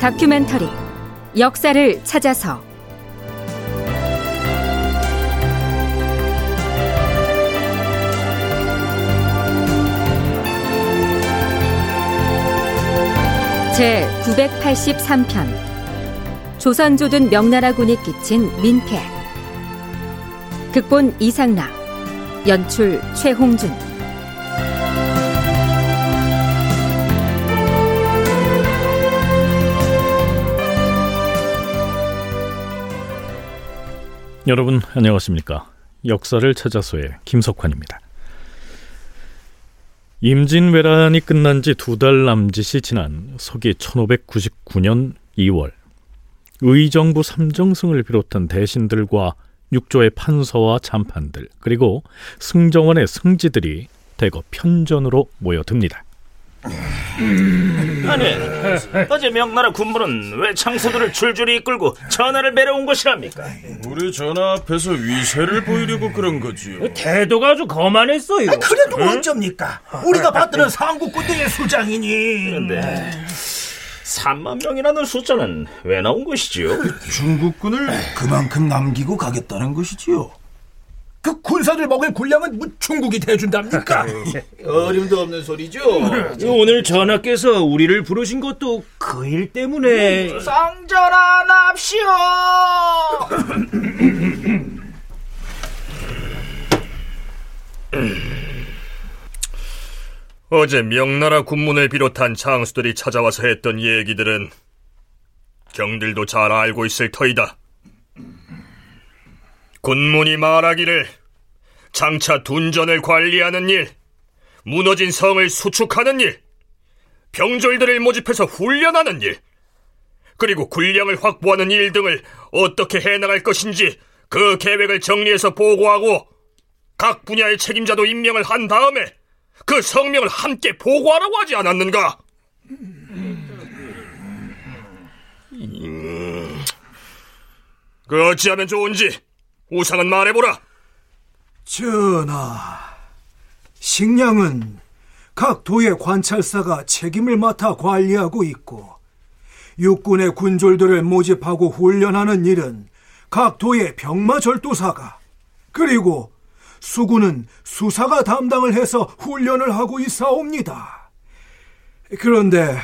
다큐멘터리 역사를 찾아서 제983편 조선조든 명나라군이 끼친 민폐. 극본 이상락, 연출 최홍준. 여러분 안녕하십니까? 역사를 찾아서의 김석환입니다. 임진왜란이 끝난 지 두 달 남짓이 지난 서기 1599년 2월, 의정부 삼정승을 비롯한 대신들과 육조의 판서와 잔판들, 그리고 승정원의 승지들이 대거 편전으로 모여듭니다. 아니, 어제 명나라 군문은 왜 창수들을 줄줄이 이끌고 전하를 매려온 것이랍니까? 우리 전하 앞에서 위세를 보이려고 그런 거지요. 태도가 아주 거만했어요. 그래도 어쩝니까? 우리가 받드는 상국군대의 수장이니. 그런데 3만 명이라는 숫자는 왜 나온 것이지요? 중국군을 그만큼 남기고 가겠다는 것이지요. 그 군사들 먹을 군량은 뭐 중국이 대준답니까? 어림도 없는 소리죠. 오늘 전하께서 우리를 부르신 것도 그 일 때문에. 쌍전하 납시오. 어제 명나라 군문을 비롯한 장수들이 찾아와서 했던 얘기들은 경들도 잘 알고 있을 터이다. 군문이 말하기를 장차 둔전을 관리하는 일, 무너진 성을 수축하는 일, 병졸들을 모집해서 훈련하는 일, 그리고 군량을 확보하는 일 등을 어떻게 해나갈 것인지 그 계획을 정리해서 보고하고, 각 분야의 책임자도 임명을 한 다음에 그 성명을 함께 보고하라고 하지 않았는가? 그 어찌하면 좋은지 우상은 말해보라. 전하, 식량은 각 도의 관찰사가 책임을 맡아 관리하고 있고, 육군의 군졸들을 모집하고 훈련하는 일은 각 도의 병마절도사가, 그리고 수군은 수사가 담당을 해서 훈련을 하고 있사옵니다. 그런데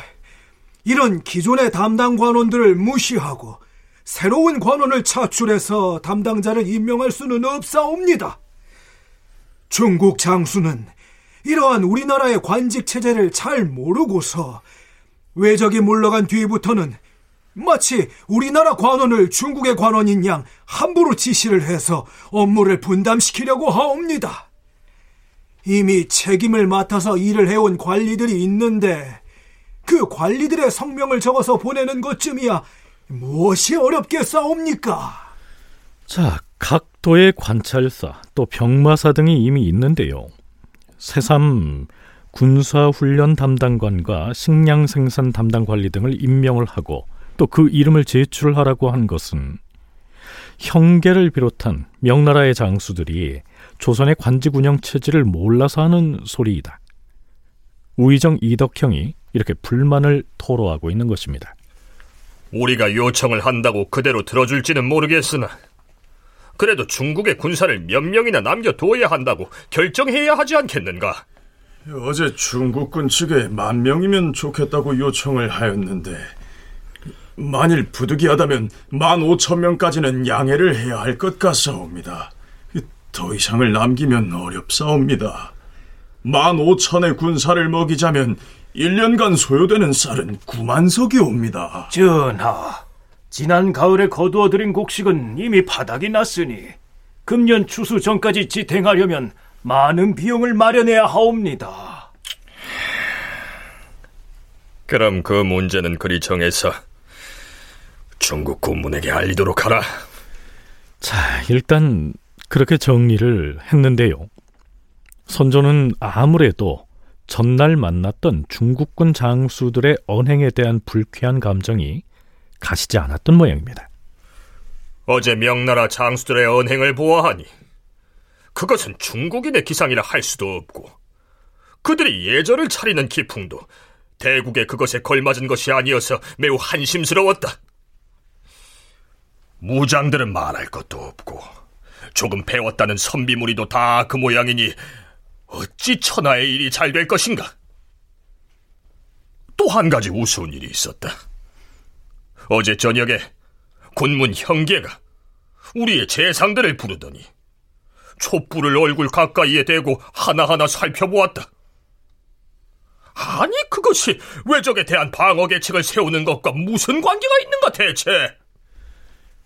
이런 기존의 담당 관원들을 무시하고 새로운 관원을 차출해서 담당자를 임명할 수는 없사옵니다. 중국 장수는 이러한 우리나라의 관직 체제를 잘 모르고서 외적이 물러간 뒤부터는 마치 우리나라 관원을 중국의 관원인 양 함부로 지시를 해서 업무를 분담시키려고 하옵니다. 이미 책임을 맡아서 일을 해온 관리들이 있는데 그 관리들의 성명을 적어서 보내는 것쯤이야 무엇이 어렵겠사옵니까? 자, 각 도의 관찰사 또 병마사 등이 이미 있는데요, 새삼 군사훈련 담당관과 식량 생산 담당관리 등을 임명을 하고 또 그 이름을 제출하라고 한 것은 형계를 비롯한 명나라의 장수들이 조선의 관직운영 체질을 몰라서 하는 소리이다. 우의정 이덕형이 이렇게 불만을 토로하고 있는 것입니다. 우리가 요청을 한다고 그대로 들어줄지는 모르겠으나 그래도 중국의 군사를 몇 명이나 남겨둬야 한다고 결정해야 하지 않겠는가? 어제 중국군 측에 10,000명이면 좋겠다고 요청을 하였는데, 만일 부득이하다면 15,000명까지는 양해를 해야 할 것 같사옵니다. 더 이상을 남기면 어렵사옵니다. 15,000의 군사를 먹이자면 1년간 소요되는 쌀은 90,000석이 옵니다. 전하, 지난 가을에 거두어들인 곡식은 이미 바닥이 났으니 금년 추수 전까지 지탱하려면 많은 비용을 마련해야 하옵니다. 그럼 그 문제는 그리 정해서 중국 군문에게 알리도록 하라. 자, 일단 그렇게 정리를 했는데요, 선조는 아무래도 전날 만났던 중국군 장수들의 언행에 대한 불쾌한 감정이 가시지 않았던 모양입니다. 어제 명나라 장수들의 언행을 보아하니 그것은 중국인의 기상이라 할 수도 없고, 그들이 예절을 차리는 기풍도 대국의 그것에 걸맞은 것이 아니어서 매우 한심스러웠다. 무장들은 말할 것도 없고 조금 배웠다는 선비무리도 다 그 모양이니 어찌 천하의 일이 잘 될 것인가. 또 한 가지 우스운 일이 있었다. 어제 저녁에 군문 형계가 우리의 재상들을 부르더니 촛불을 얼굴 가까이에 대고 하나하나 살펴보았다. 아니, 그것이 왜적에 대한 방어 계책을 세우는 것과 무슨 관계가 있는가 대체?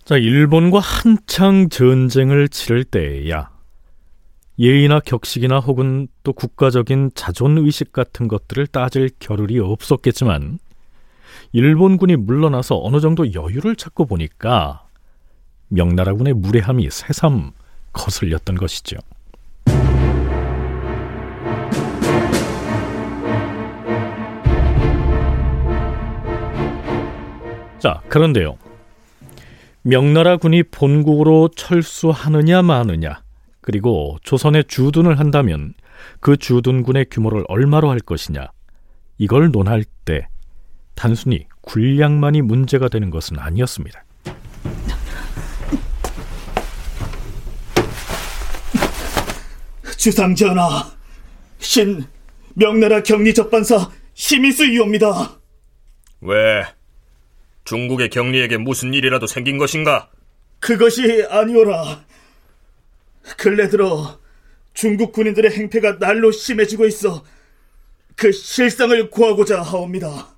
자, 일본과 한창 전쟁을 치를 때야 예의나 격식이나 혹은 또 국가적인 자존의식 같은 것들을 따질 겨를이 없었겠지만 일본군이 물러나서 어느 정도 여유를 찾고 보니까 명나라군의 무례함이 새삼 거슬렸던 것이죠. 자, 그런데요, 명나라군이 본국으로 철수하느냐 마느냐, 그리고 조선에 주둔을 한다면 그 주둔군의 규모를 얼마로 할 것이냐, 이걸 논할 때 단순히 군량만이 문제가 되는 것은 아니었습니다. 주상전하, 신 명나라 경리 접반사 심의수이옵니다. 왜? 중국의 경리에게 무슨 일이라도 생긴 것인가? 그것이 아니오라. 근래 들어 중국 군인들의 행패가 날로 심해지고 있어 그 실상을 고하고자 하옵니다.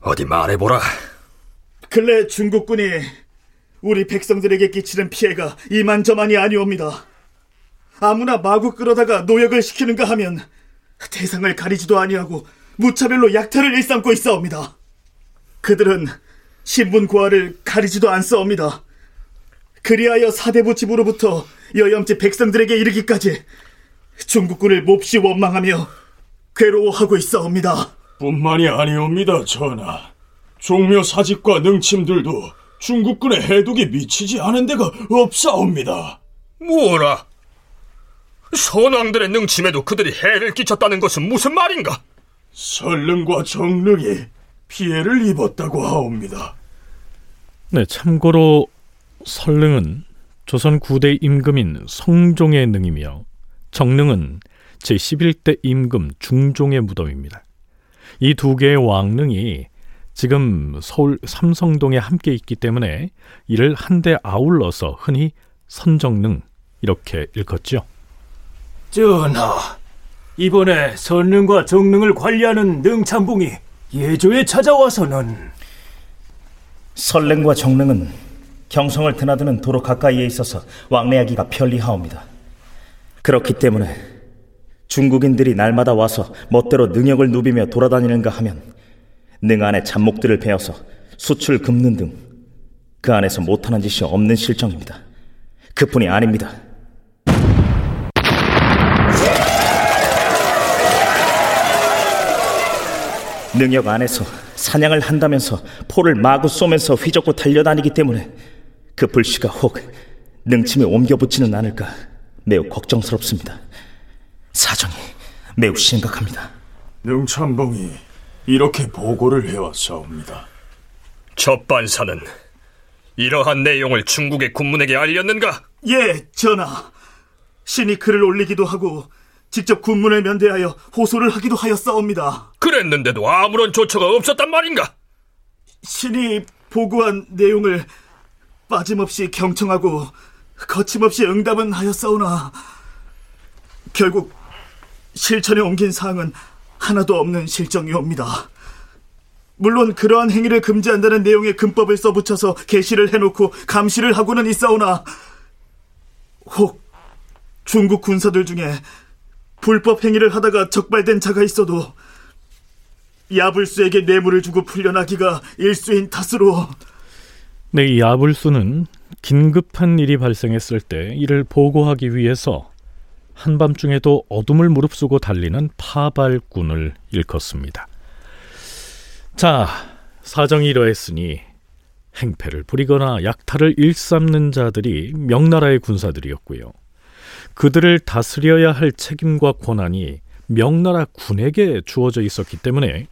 어디 말해보라. 근래 중국군이 우리 백성들에게 끼치는 피해가 이만저만이 아니옵니다. 아무나 마구 끌어다가 노역을 시키는가 하면 대상을 가리지도 아니하고 무차별로 약탈을 일삼고 있사옵니다. 그들은 신분 고하를 가리지도 않사옵니다. 그리하여 사대부 집으로부터 여염지 백성들에게 이르기까지 중국군을 몹시 원망하며 괴로워하고 있사옵니다. 뿐만이 아니옵니다, 전하. 종묘 사직과 능침들도 중국군의 해독이 미치지 않은 데가 없사옵니다. 뭐라? 선왕들의 능침에도 그들이 해를 끼쳤다는 것은 무슨 말인가? 선릉과 정릉이 피해를 입었다고 하옵니다. 네, 참고로 선릉은 조선 9대 임금인 성종의 능이며 정릉은 제11대 임금 중종의 무덤입니다. 이 두 개의 왕릉이 지금 서울 삼성동에 함께 있기 때문에 이를 한데 아울러서 흔히 선정릉 이렇게 읽었죠. 전하, 이번에 선릉과 정릉을 관리하는 능참봉이 예조에 찾아와서는 선릉과 정릉은 경성을 드나드는 도로 가까이에 있어서 왕래하기가 편리하옵니다. 그렇기 때문에 중국인들이 날마다 와서 멋대로 능역을 누비며 돌아다니는가 하면 능 안에 잡목들을 베어서 수출 긁는 등 그 안에서 못하는 짓이 없는 실정입니다. 그뿐이 아닙니다. 능역 안에서 사냥을 한다면서 포를 마구 쏘면서 휘젓고 달려다니기 때문에 그 불씨가 혹 능침에 옮겨 붙지는 않을까 매우 걱정스럽습니다. 사정이 매우 심각합니다. 능참봉이 이렇게 보고를 해왔사옵니다. 접반사는 이러한 내용을 중국의 군문에게 알렸는가? 예, 전하. 신이 글을 올리기도 하고 직접 군문을 면대하여 호소를 하기도 하였사옵니다. 그랬는데도 아무런 조처가 없었단 말인가? 신이 보고한 내용을 빠짐없이 경청하고 거침없이 응답은 하였사오나 결국 실천에 옮긴 사항은 하나도 없는 실정이옵니다. 물론 그러한 행위를 금지한다는 내용의 금법을 써붙여서 게시를 해놓고 감시를 하고는 있사오나 혹 중국 군사들 중에 불법 행위를 하다가 적발된 자가 있어도 야불수에게 뇌물을 주고 풀려나기가 일수인 탓으로. 네, 이 야불수는 긴급한 일이 발생했을 때 이를 보고하기 위해서 한밤중에도 어둠을 무릅쓰고 달리는 파발꾼을 일컫습니다. 자, 사정이 이러했으니 행패를 부리거나 약탈을 일삼는 자들이 명나라의 군사들이었고요. 그들을 다스려야 할 책임과 권한이 명나라 군에게 주어져 있었기 때문에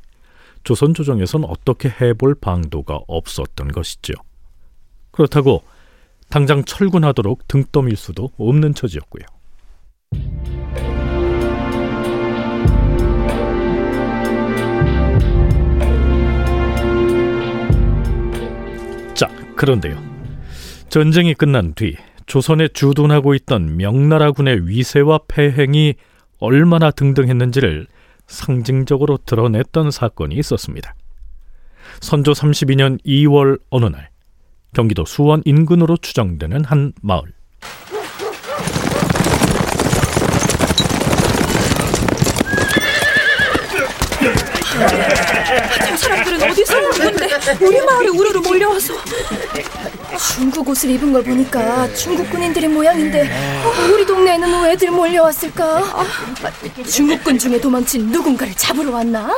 조선 조정에선 어떻게 해볼 방도가 없었던 것이죠. 그렇다고 당장 철군하도록 등 떠밀 수도 없는 처지였고요. 자, 그런데요. 전쟁이 끝난 뒤 조선에 주둔하고 있던 명나라군의 위세와 패행이 얼마나 등등했는지를 상징적으로 드러냈던 사건이 있었습니다. 선조 32년 2월 어느 날 경기도 수원 인근으로 추정되는 한 마을. 사람들은 어디서 온 건데 우리 마을에 우르르 몰려와서. 중국 옷을 입은 걸 보니까 중국 군인들의 모양인데 우리 동네에는 왜 애들 몰려왔을까? 중국군 중에 도망친 누군가를 잡으러 왔나?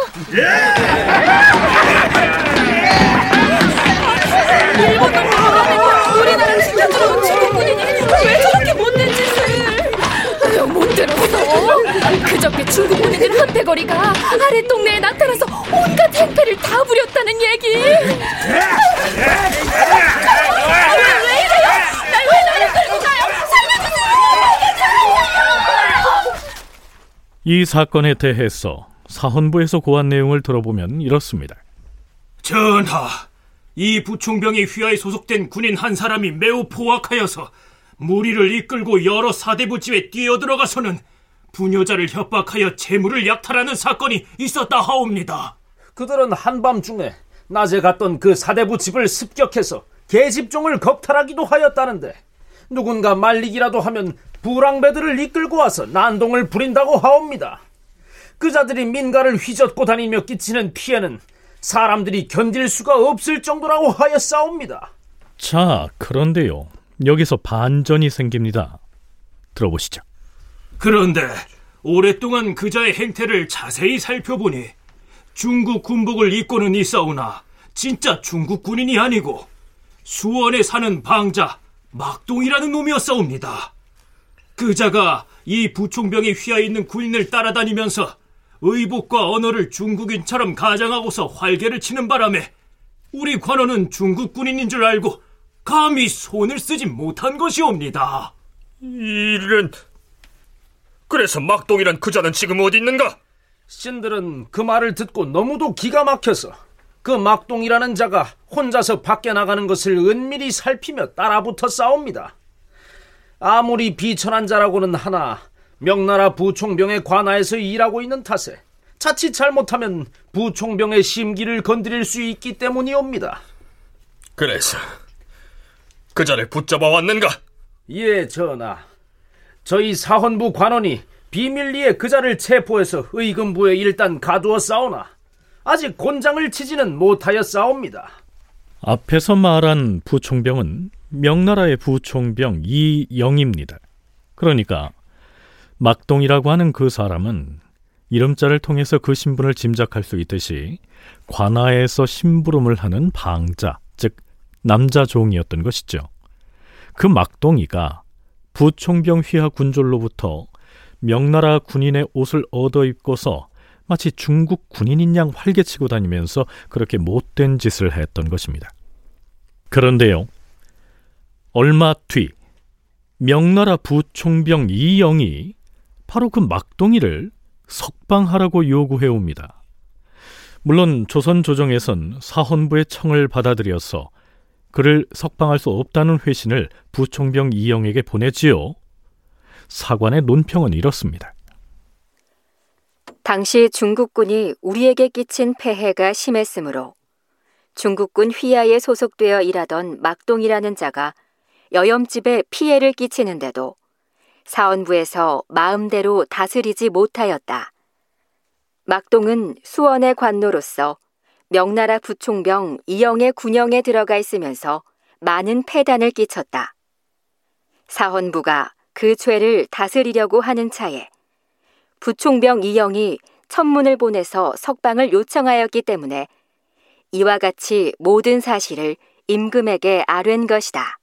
일본군 보라매고 우리나라를 시켜주러 중국군이 왜 저렇게 못된 짓을? 못 들었어? 그저께 중국 군인들 한패거리가 아래 동네에 나타나서 온갖 행패를 다 부렸다는 얘기. 왜 이래요? 날 끌고 가요? 살려주세요! 이 사건에 대해서 사헌부에서 고한 내용을 들어보면 이렇습니다. 전하, 이 부총병이 휘하에 소속된 군인 한 사람이 매우 포악하여서 무리를 이끌고 여러 사대부 집에 뛰어들어가서는 부녀자를 협박하여 재물을 약탈하는 사건이 있었다 하옵니다. 그들은 한밤중에 낮에 갔던 그 사대부 집을 습격해서 계집종을 겁탈하기도 하였다는데, 누군가 말리기라도 하면 부랑배들을 이끌고 와서 난동을 부린다고 하옵니다. 그자들이 민가를 휘젓고 다니며 끼치는 피해는 사람들이 견딜 수가 없을 정도라고 하여 싸웁니다. 자, 그런데요, 여기서 반전이 생깁니다. 들어보시죠. 그런데 오랫동안 그자의 행태를 자세히 살펴보니 중국 군복을 입고는 있사오나 진짜 중국 군인이 아니고 수원에 사는 방자 막동이라는 놈이었사옵니다. 그자가 이 부총병이 휘하에 있는 군인을 따라다니면서 의복과 언어를 중국인처럼 가장하고서 활개를 치는 바람에 우리 관원은 중국 군인인 줄 알고 감히 손을 쓰지 못한 것이옵니다. 이런... 그래서 막동이란 그자는 지금 어디 있는가? 신들은 그 말을 듣고 너무도 기가 막혀서 그 막동이라는 자가 혼자서 밖에 나가는 것을 은밀히 살피며 따라붙어 싸웁니다. 아무리 비천한 자라고는 하나 명나라 부총병의 관하에서 일하고 있는 탓에 자칫 잘못하면 부총병의 심기를 건드릴 수 있기 때문이옵니다. 그래서 그 자를 붙잡아 왔는가? 예, 전하. 저희 사헌부 관원이 비밀리에 그 자를 체포해서 의금부에 일단 가두어 싸우나 아직 곤장을 치지는 못하여 싸웁니다. 앞에서 말한 부총병은 명나라의 부총병 이영입니다. 그러니까 막동이라고 하는 그 사람은 이름자를 통해서 그 신분을 짐작할 수 있듯이 관하에서 심부름을 하는 방자, 즉 남자종이었던 것이죠. 그 막동이가 부총병 휘하 군졸로부터 명나라 군인의 옷을 얻어 입고서 마치 중국 군인인 양 활개치고 다니면서 그렇게 못된 짓을 했던 것입니다. 그런데요, 얼마 뒤 명나라 부총병 이영이 바로 그 막동이를 석방하라고 요구해옵니다. 물론 조선 조정에선 사헌부의 청을 받아들여서 그를 석방할 수 없다는 회신을 부총병 이영에게 보내지요. 사관의 논평은 이렇습니다. 당시 중국군이 우리에게 끼친 폐해가 심했으므로 중국군 휘하에 소속되어 일하던 막동이라는 자가 여염집에 피해를 끼치는데도 사헌부에서 마음대로 다스리지 못하였다. 막동은 수원의 관노로서 명나라 부총병 이영의 군영에 들어가 있으면서 많은 폐단을 끼쳤다. 사헌부가 그 죄를 다스리려고 하는 차에 부총병 이영이 천문을 보내서 석방을 요청하였기 때문에 이와 같이 모든 사실을 임금에게 아뢰는 것이다.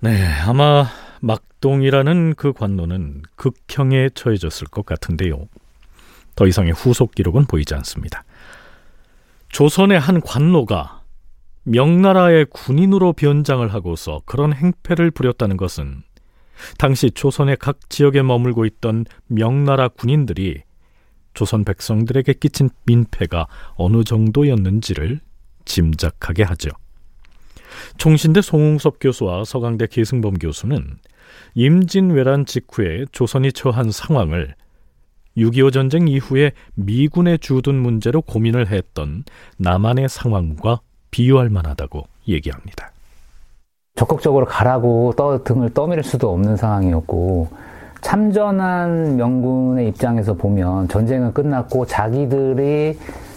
네, 아마 막동이라는 그 관노는 극형에 처해졌을 것 같은데요. 더 이상의 후속 기록은 보이지 않습니다. 조선의 한 관노가 명나라의 군인으로 변장을 하고서 그런 행패를 부렸다는 것은 당시 조선의 각 지역에 머물고 있던 명나라 군인들이 조선 백성들에게 끼친 민폐가 어느 정도였는지를 짐작하게 하죠. 총신대 송웅섭 교수와 서강대 계승범 교수는 임진왜란 직후에 조선이 처한 상황을 6.25 전쟁 이후에 미군에 주둔 문제로 고민을 했던 남한의 상황과 비유할 만하다고 얘기합니다. 적극적으로 가라고 등을 떠밀 수도 없는 상황이었고, 참전한 명군의 입장에서 보면 전쟁은 끝났고 자기들이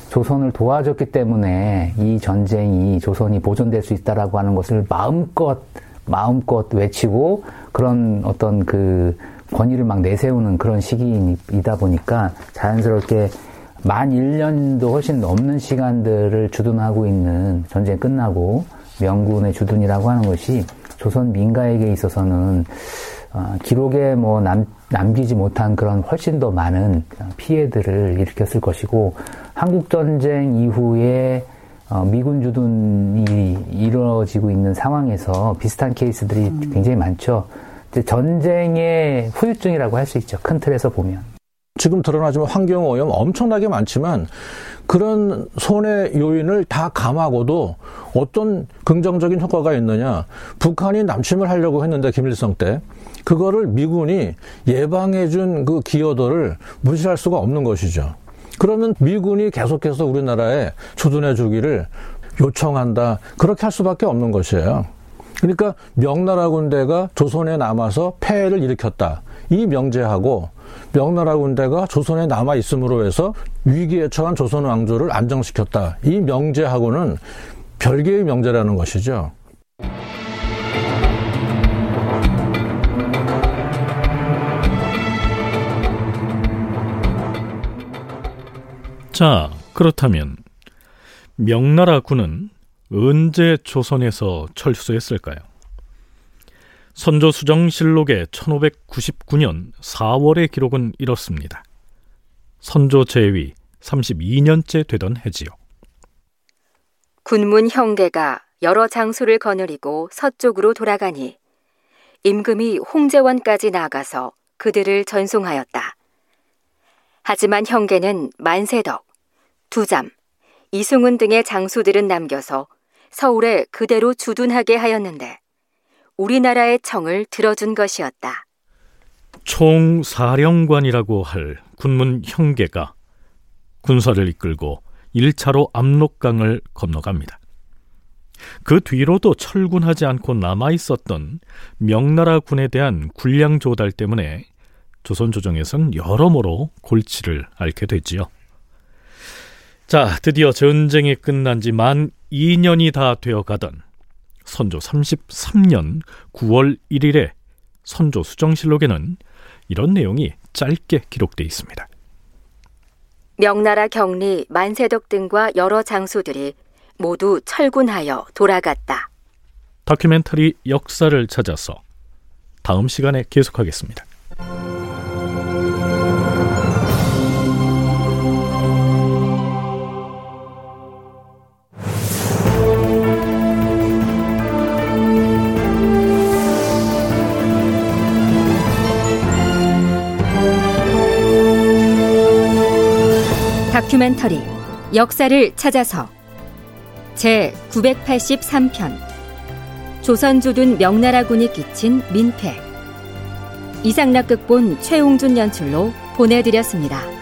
조선을 도와줬기 때문에 이 전쟁이 조선이 보존될 수 있다라고 하는 것을 마음껏 외치고 그런 어떤 그 권위를 막 내세우는 그런 시기이다 보니까 자연스럽게 만 1년도 훨씬 넘는 시간들을 주둔하고 있는, 전쟁 끝나고 명군의 주둔이라고 하는 것이 조선 민가에게 있어서는 기록에 남기지 못한 그런 훨씬 더 많은 피해들을 일으켰을 것이고, 한국전쟁 이후에 미군 주둔이 이루어지고 있는 상황에서 비슷한 케이스들이 굉장히 많죠. 이제 전쟁의 후유증이라고 할 수 있죠. 큰 틀에서 보면. 지금 드러나지만 환경오염 엄청나게 많지만 그런 손해 요인을 다 감하고도 어떤 긍정적인 효과가 있느냐. 북한이 남침을 하려고 했는데 김일성 때 그거를 미군이 예방해준 그 기여도를 무시할 수가 없는 것이죠. 그러면 미군이 계속해서 우리나라에 주둔해주기를 요청한다. 그렇게 할 수밖에 없는 것이에요. 그러니까 명나라 군대가 조선에 남아서 폐해를 일으켰다. 이 명제하고 명나라 군대가 조선에 남아있음으로 해서 위기에 처한 조선 왕조를 안정시켰다. 이 명제하고는 별개의 명제라는 것이죠. 자, 그렇다면 명나라 군은 언제 조선에서 철수했을까요? 선조 수정실록의 1599년 4월의 기록은 이렇습니다. 선조 제위 32년째 되던 해지요. 군문 형제가 여러 장소를 거느리고 서쪽으로 돌아가니 임금이 홍제원까지 나가서 그들을 전송하였다. 하지만 형제는 만세덕, 두잠, 이승은 등의 장수들은 남겨서 서울에 그대로 주둔하게 하였는데 우리나라의 청을 들어준 것이었다. 총사령관이라고 할 군문 형계가 군사를 이끌고 1차로 압록강을 건너갑니다. 그 뒤로도 철군하지 않고 남아있었던 명나라 군에 대한 군량 조달 때문에 조선 조정에선 여러모로 골치를 앓게 되지요. 자, 드디어 전쟁이 끝난 지 만 2년이 다 되어가던 선조 33년 9월 1일에 선조 수정실록에는 이런 내용이 짧게 기록되어 있습니다. 명나라 경리 만세덕 등과 여러 장수들이 모두 철군하여 돌아갔다. 다큐멘터리 역사를 찾아서 다음 시간에 계속하겠습니다. 다큐멘터리 역사를 찾아서 제983편 조선 주둔 명나라군이 끼친 민폐, 이상락 극본 최홍준 연출로 보내드렸습니다.